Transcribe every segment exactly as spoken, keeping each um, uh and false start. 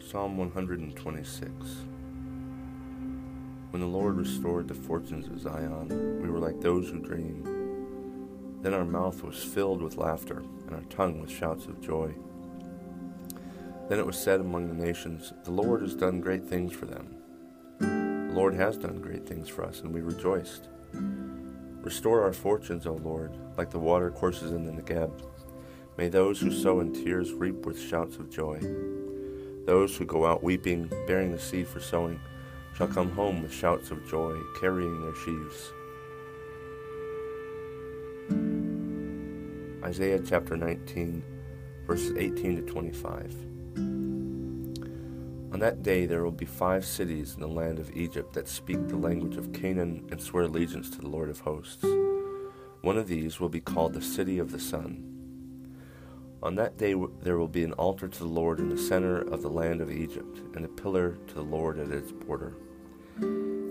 Psalm one hundred twenty-six. When the Lord restored the fortunes of Zion, we were like those who dream. Then our mouth was filled with laughter, and our tongue with shouts of joy. Then it was said among the nations, the Lord has done great things for them. The Lord has done great things for us, and we rejoiced. Restore our fortunes, O Lord, like the water courses in the Negeb. May those who sow in tears reap with shouts of joy. Those who go out weeping, bearing the seed for sowing, shall come home with shouts of joy, carrying their sheaves. Isaiah chapter nineteen, verses eighteen to twenty-five. On that day there will be five cities in the land of Egypt that speak the language of Canaan and swear allegiance to the Lord of hosts. One of these will be called the City of the Sun. On that day there will be an altar to the Lord in the center of the land of Egypt, and a pillar to the Lord at its border.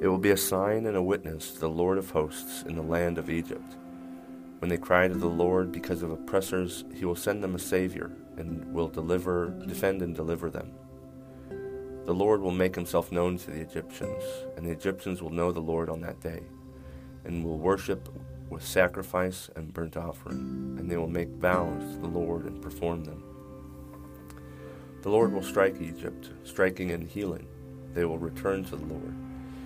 It will be a sign and a witness to the Lord of hosts in the land of Egypt. When they cry to the Lord because of oppressors, he will send them a Savior, and will deliver, defend and deliver them. The Lord will make himself known to the Egyptians, and the Egyptians will know the Lord on that day, and will worship with sacrifice and burnt offering, and they will make vows to the Lord and perform them. The Lord will strike Egypt, striking and healing. They will return to the Lord,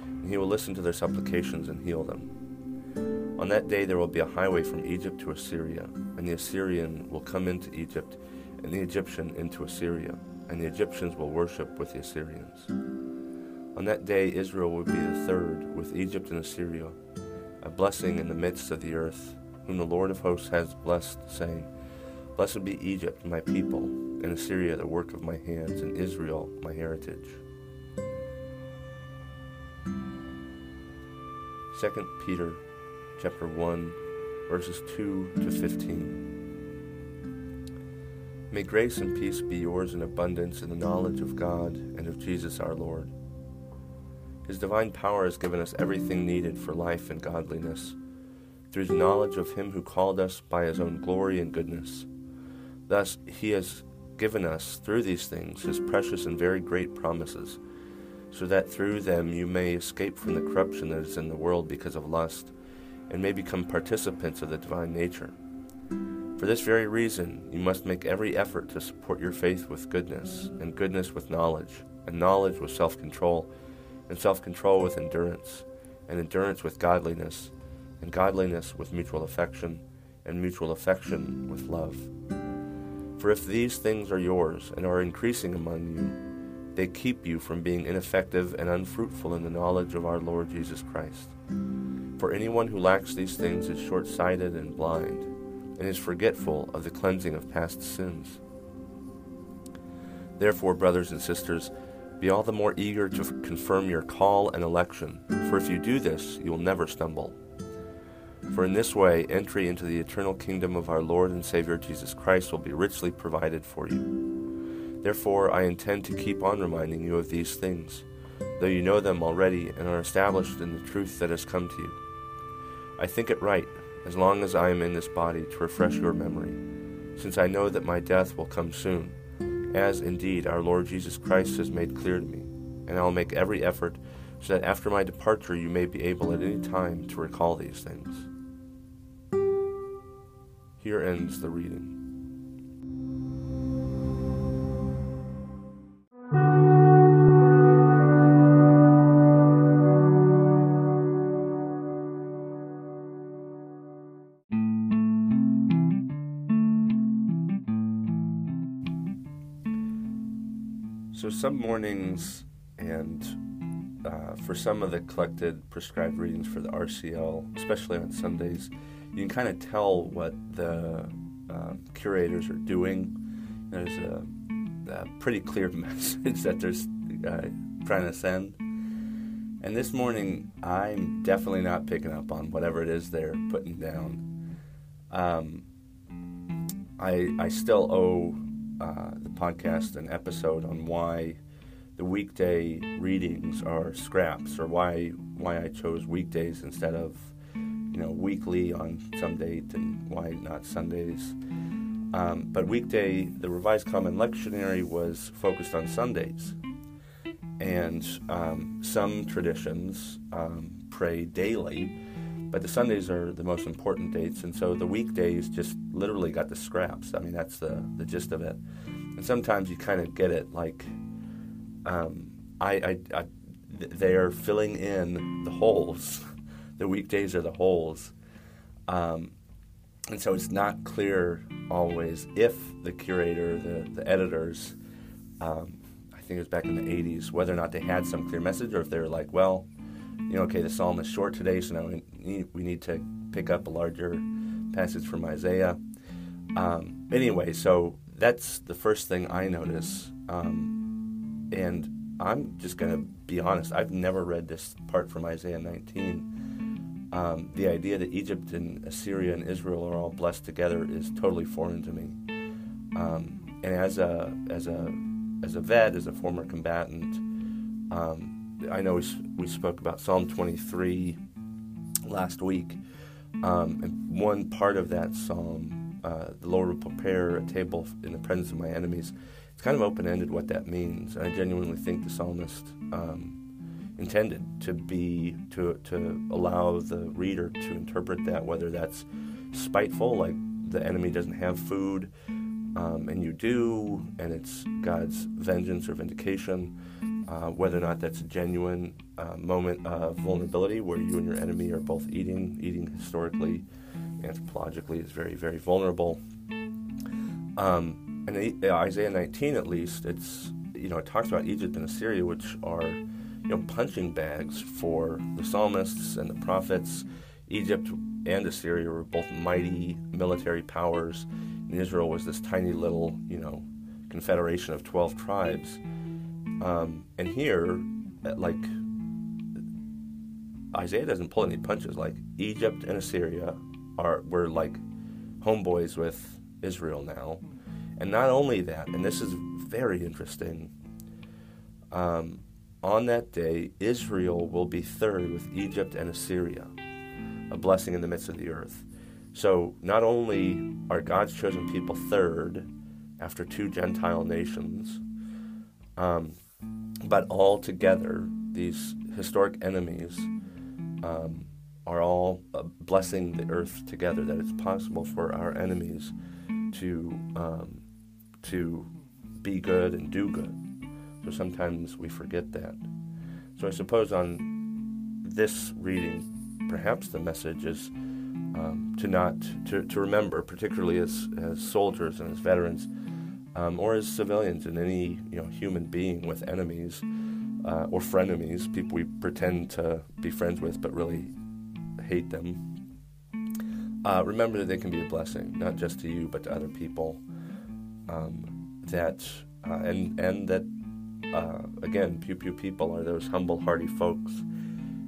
and he will listen to their supplications and heal them. On that day there will be a highway from Egypt to Assyria, and the Assyrian will come into Egypt, and the Egyptian into Assyria, and the Egyptians will worship with the Assyrians. On that day Israel will be the third with Egypt and Assyria, a blessing in the midst of the earth, whom the Lord of hosts has blessed, saying, Blessed be Egypt, my people, and Assyria, the work of my hands, and Israel, my heritage. Second Peter chapter one, verses two to fifteen. May grace and peace be yours in abundance in the knowledge of God and of Jesus our Lord. His divine power has given us everything needed for life and godliness, through the knowledge of him who called us by his own glory and goodness. Thus he has given us, through these things, his precious and very great promises, so that through them you may escape from the corruption that is in the world because of lust, and may become participants of the divine nature. For this very reason, you must make every effort to support your faith with goodness, and goodness with knowledge, and knowledge with self-control, and self-control with endurance, and endurance with godliness, and godliness with mutual affection, and mutual affection with love. For if these things are yours and are increasing among you, they keep you from being ineffective and unfruitful in the knowledge of our Lord Jesus Christ. For anyone who lacks these things is short-sighted and blind, and is forgetful of the cleansing of past sins. Therefore, brothers and sisters, be all the more eager to confirm your call and election, for if you do this, you will never stumble. For in this way, entry into the eternal kingdom of our Lord and Savior Jesus Christ will be richly provided for you. Therefore, I intend to keep on reminding you of these things, though you know them already and are established in the truth that has come to you. I think it right, as long as I am in this body, to refresh your memory, since I know that my death will come soon. As indeed our Lord Jesus Christ has made clear to me, and I will make every effort so that after my departure you may be able at any time to recall these things. Here ends the reading. So some mornings and uh, for some of the collected prescribed readings for the R C L, especially on Sundays, you can kind of tell what the uh, curators are doing. There's a, a pretty clear message that they're uh, trying to send. And this morning, I'm definitely not picking up on whatever it is they're putting down. Um, I I still owe uh, the podcast an episode on why the weekday readings are scraps, or why why I chose weekdays instead of, you know, weekly on some date, and why not Sundays. Um, but weekday, the Revised Common Lectionary was focused on Sundays. And um, some traditions um, pray daily, but the Sundays are the most important dates, and so the weekdays just literally got the scraps. I mean, that's the, the gist of it. And sometimes you kind of get it, like, um, I, I, I, they are filling in the holes. The weekdays are the holes. Um, and so it's not clear always if the curator, the, the editors, um, I think it was back in the eighties, whether or not they had some clear message, or if they were like, well, you know, okay, the psalm is short today, so now we need, we need to pick up a larger passage from Isaiah. Um, anyway, so that's the first thing I notice. Um, and I'm just going to be honest, I've never read this part from Isaiah nineteen. Um, the idea that Egypt and Assyria and Israel are all blessed together is totally foreign to me. Um, and as a as a as a vet, as a former combatant, um, I know we we spoke about Psalm twenty-three last week. Um, and one part of that psalm, uh, the Lord will prepare a table in the presence of my enemies. It's kind of open-ended what that means. And I genuinely think the psalmist. Um, intended to be to to allow the reader to interpret that, whether that's spiteful, like the enemy doesn't have food um, and you do, and it's God's vengeance or vindication, uh, whether or not that's a genuine uh, moment of vulnerability where you and your enemy are both eating eating historically, anthropologically, is very, very vulnerable. Um, and Isaiah nineteen, at least, it's, you know, it talks about Egypt and Assyria, which are, you know, punching bags for the psalmists and the prophets. Egypt and Assyria were both mighty military powers, and Israel was this tiny little, you know, confederation of twelve tribes. Um, and here, like, Isaiah doesn't pull any punches. Like, Egypt and Assyria are were like homeboys with Israel now. And not only that, and this is very interesting, um, on that day, Israel will be third with Egypt and Assyria, a blessing in the midst of the earth. So not only are God's chosen people third after two Gentile nations, um, but all together, these historic enemies um, are all uh, blessing the earth together, that it's possible for our enemies to um, to be good and do good. So sometimes we forget that. So I suppose on this reading, perhaps the message is um, to not to, to remember, particularly as, as soldiers and as veterans, um, or as civilians, and any, you know, human being with enemies uh, or frenemies, people we pretend to be friends with but really hate them. Uh, remember that they can be a blessing, not just to you but to other people. Um, that uh, and and that. Uh, again, Pew Pew people are those humble, hardy folks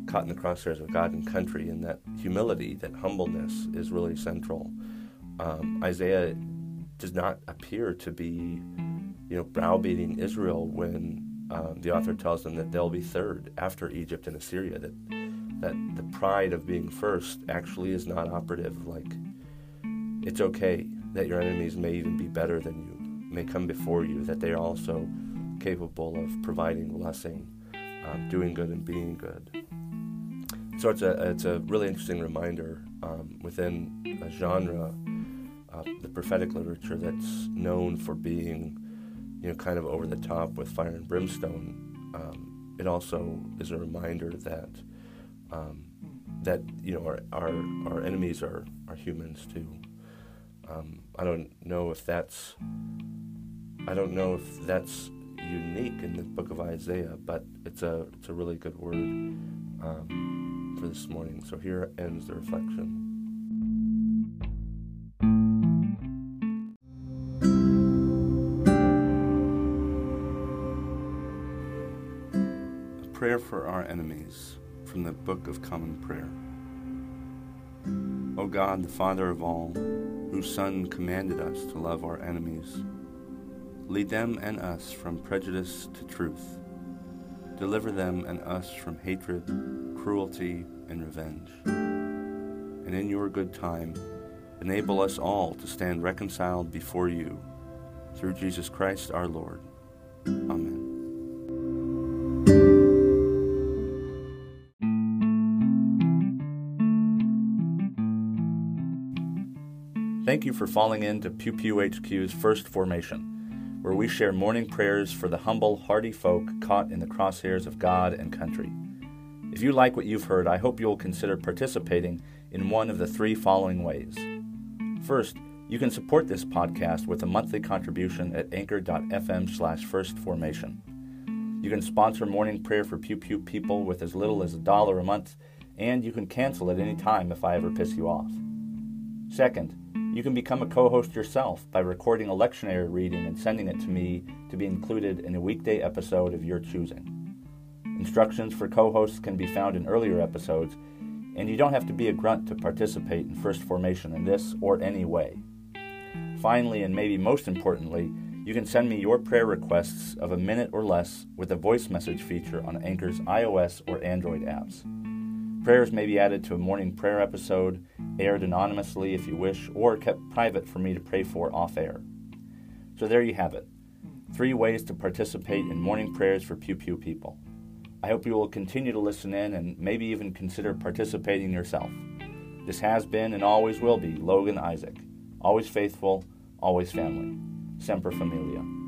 caught in the crosshairs of God and country, and that humility, that humbleness is really central. Um, Isaiah does not appear to be, you know, browbeating Israel when um, the author tells them that they'll be third after Egypt and Assyria, that that the pride of being first actually is not operative. Like, it's okay that your enemies may even be better than you, may come before you, that they are also capable of providing blessing, um, doing good and being good. So it's a it's a really interesting reminder um, within a genre, uh, the prophetic literature, that's known for being, you know, kind of over the top with fire and brimstone. Um, it also is a reminder that um, that you know our our, our enemies are, are humans too. Um, I don't know if that's I don't know if that's unique in the book of Isaiah, but it's a it's a really good word um, for this morning. So here ends the reflection. A prayer for our enemies, from the Book of Common Prayer. O God, the Father of all, whose Son commanded us to love our enemies, lead them and us from prejudice to truth. Deliver them and us from hatred, cruelty, and revenge. And in your good time, enable us all to stand reconciled before you, through Jesus Christ our Lord. Amen. Thank you for falling into Pew Pew H Q's First Formation, where we share morning prayers for the humble, hardy folk caught in the crosshairs of God and country. If you like what you've heard, I hope you'll consider participating in one of the three following ways. First, you can support this podcast with a monthly contribution at anchor.fm slash First Formation. You can sponsor morning prayer for Pew Pew people with as little as a dollar a month, and you can cancel at any time if I ever piss you off. Second, you can become a co-host yourself by recording a lectionary reading and sending it to me to be included in a weekday episode of your choosing. Instructions for co-hosts can be found in earlier episodes, and you don't have to be a grunt to participate in First Formation in this or any way. Finally, and maybe most importantly, you can send me your prayer requests of a minute or less with a voice message feature on Anchor's iOS or Android apps. Prayers may be added to a morning prayer episode, aired anonymously if you wish, or kept private for me to pray for off-air. So there you have it, three ways to participate in morning prayers for Pew Pew people. I hope you will continue to listen in and maybe even consider participating yourself. This has been and always will be Logan Isaac, always faithful, always family. Semper Familia.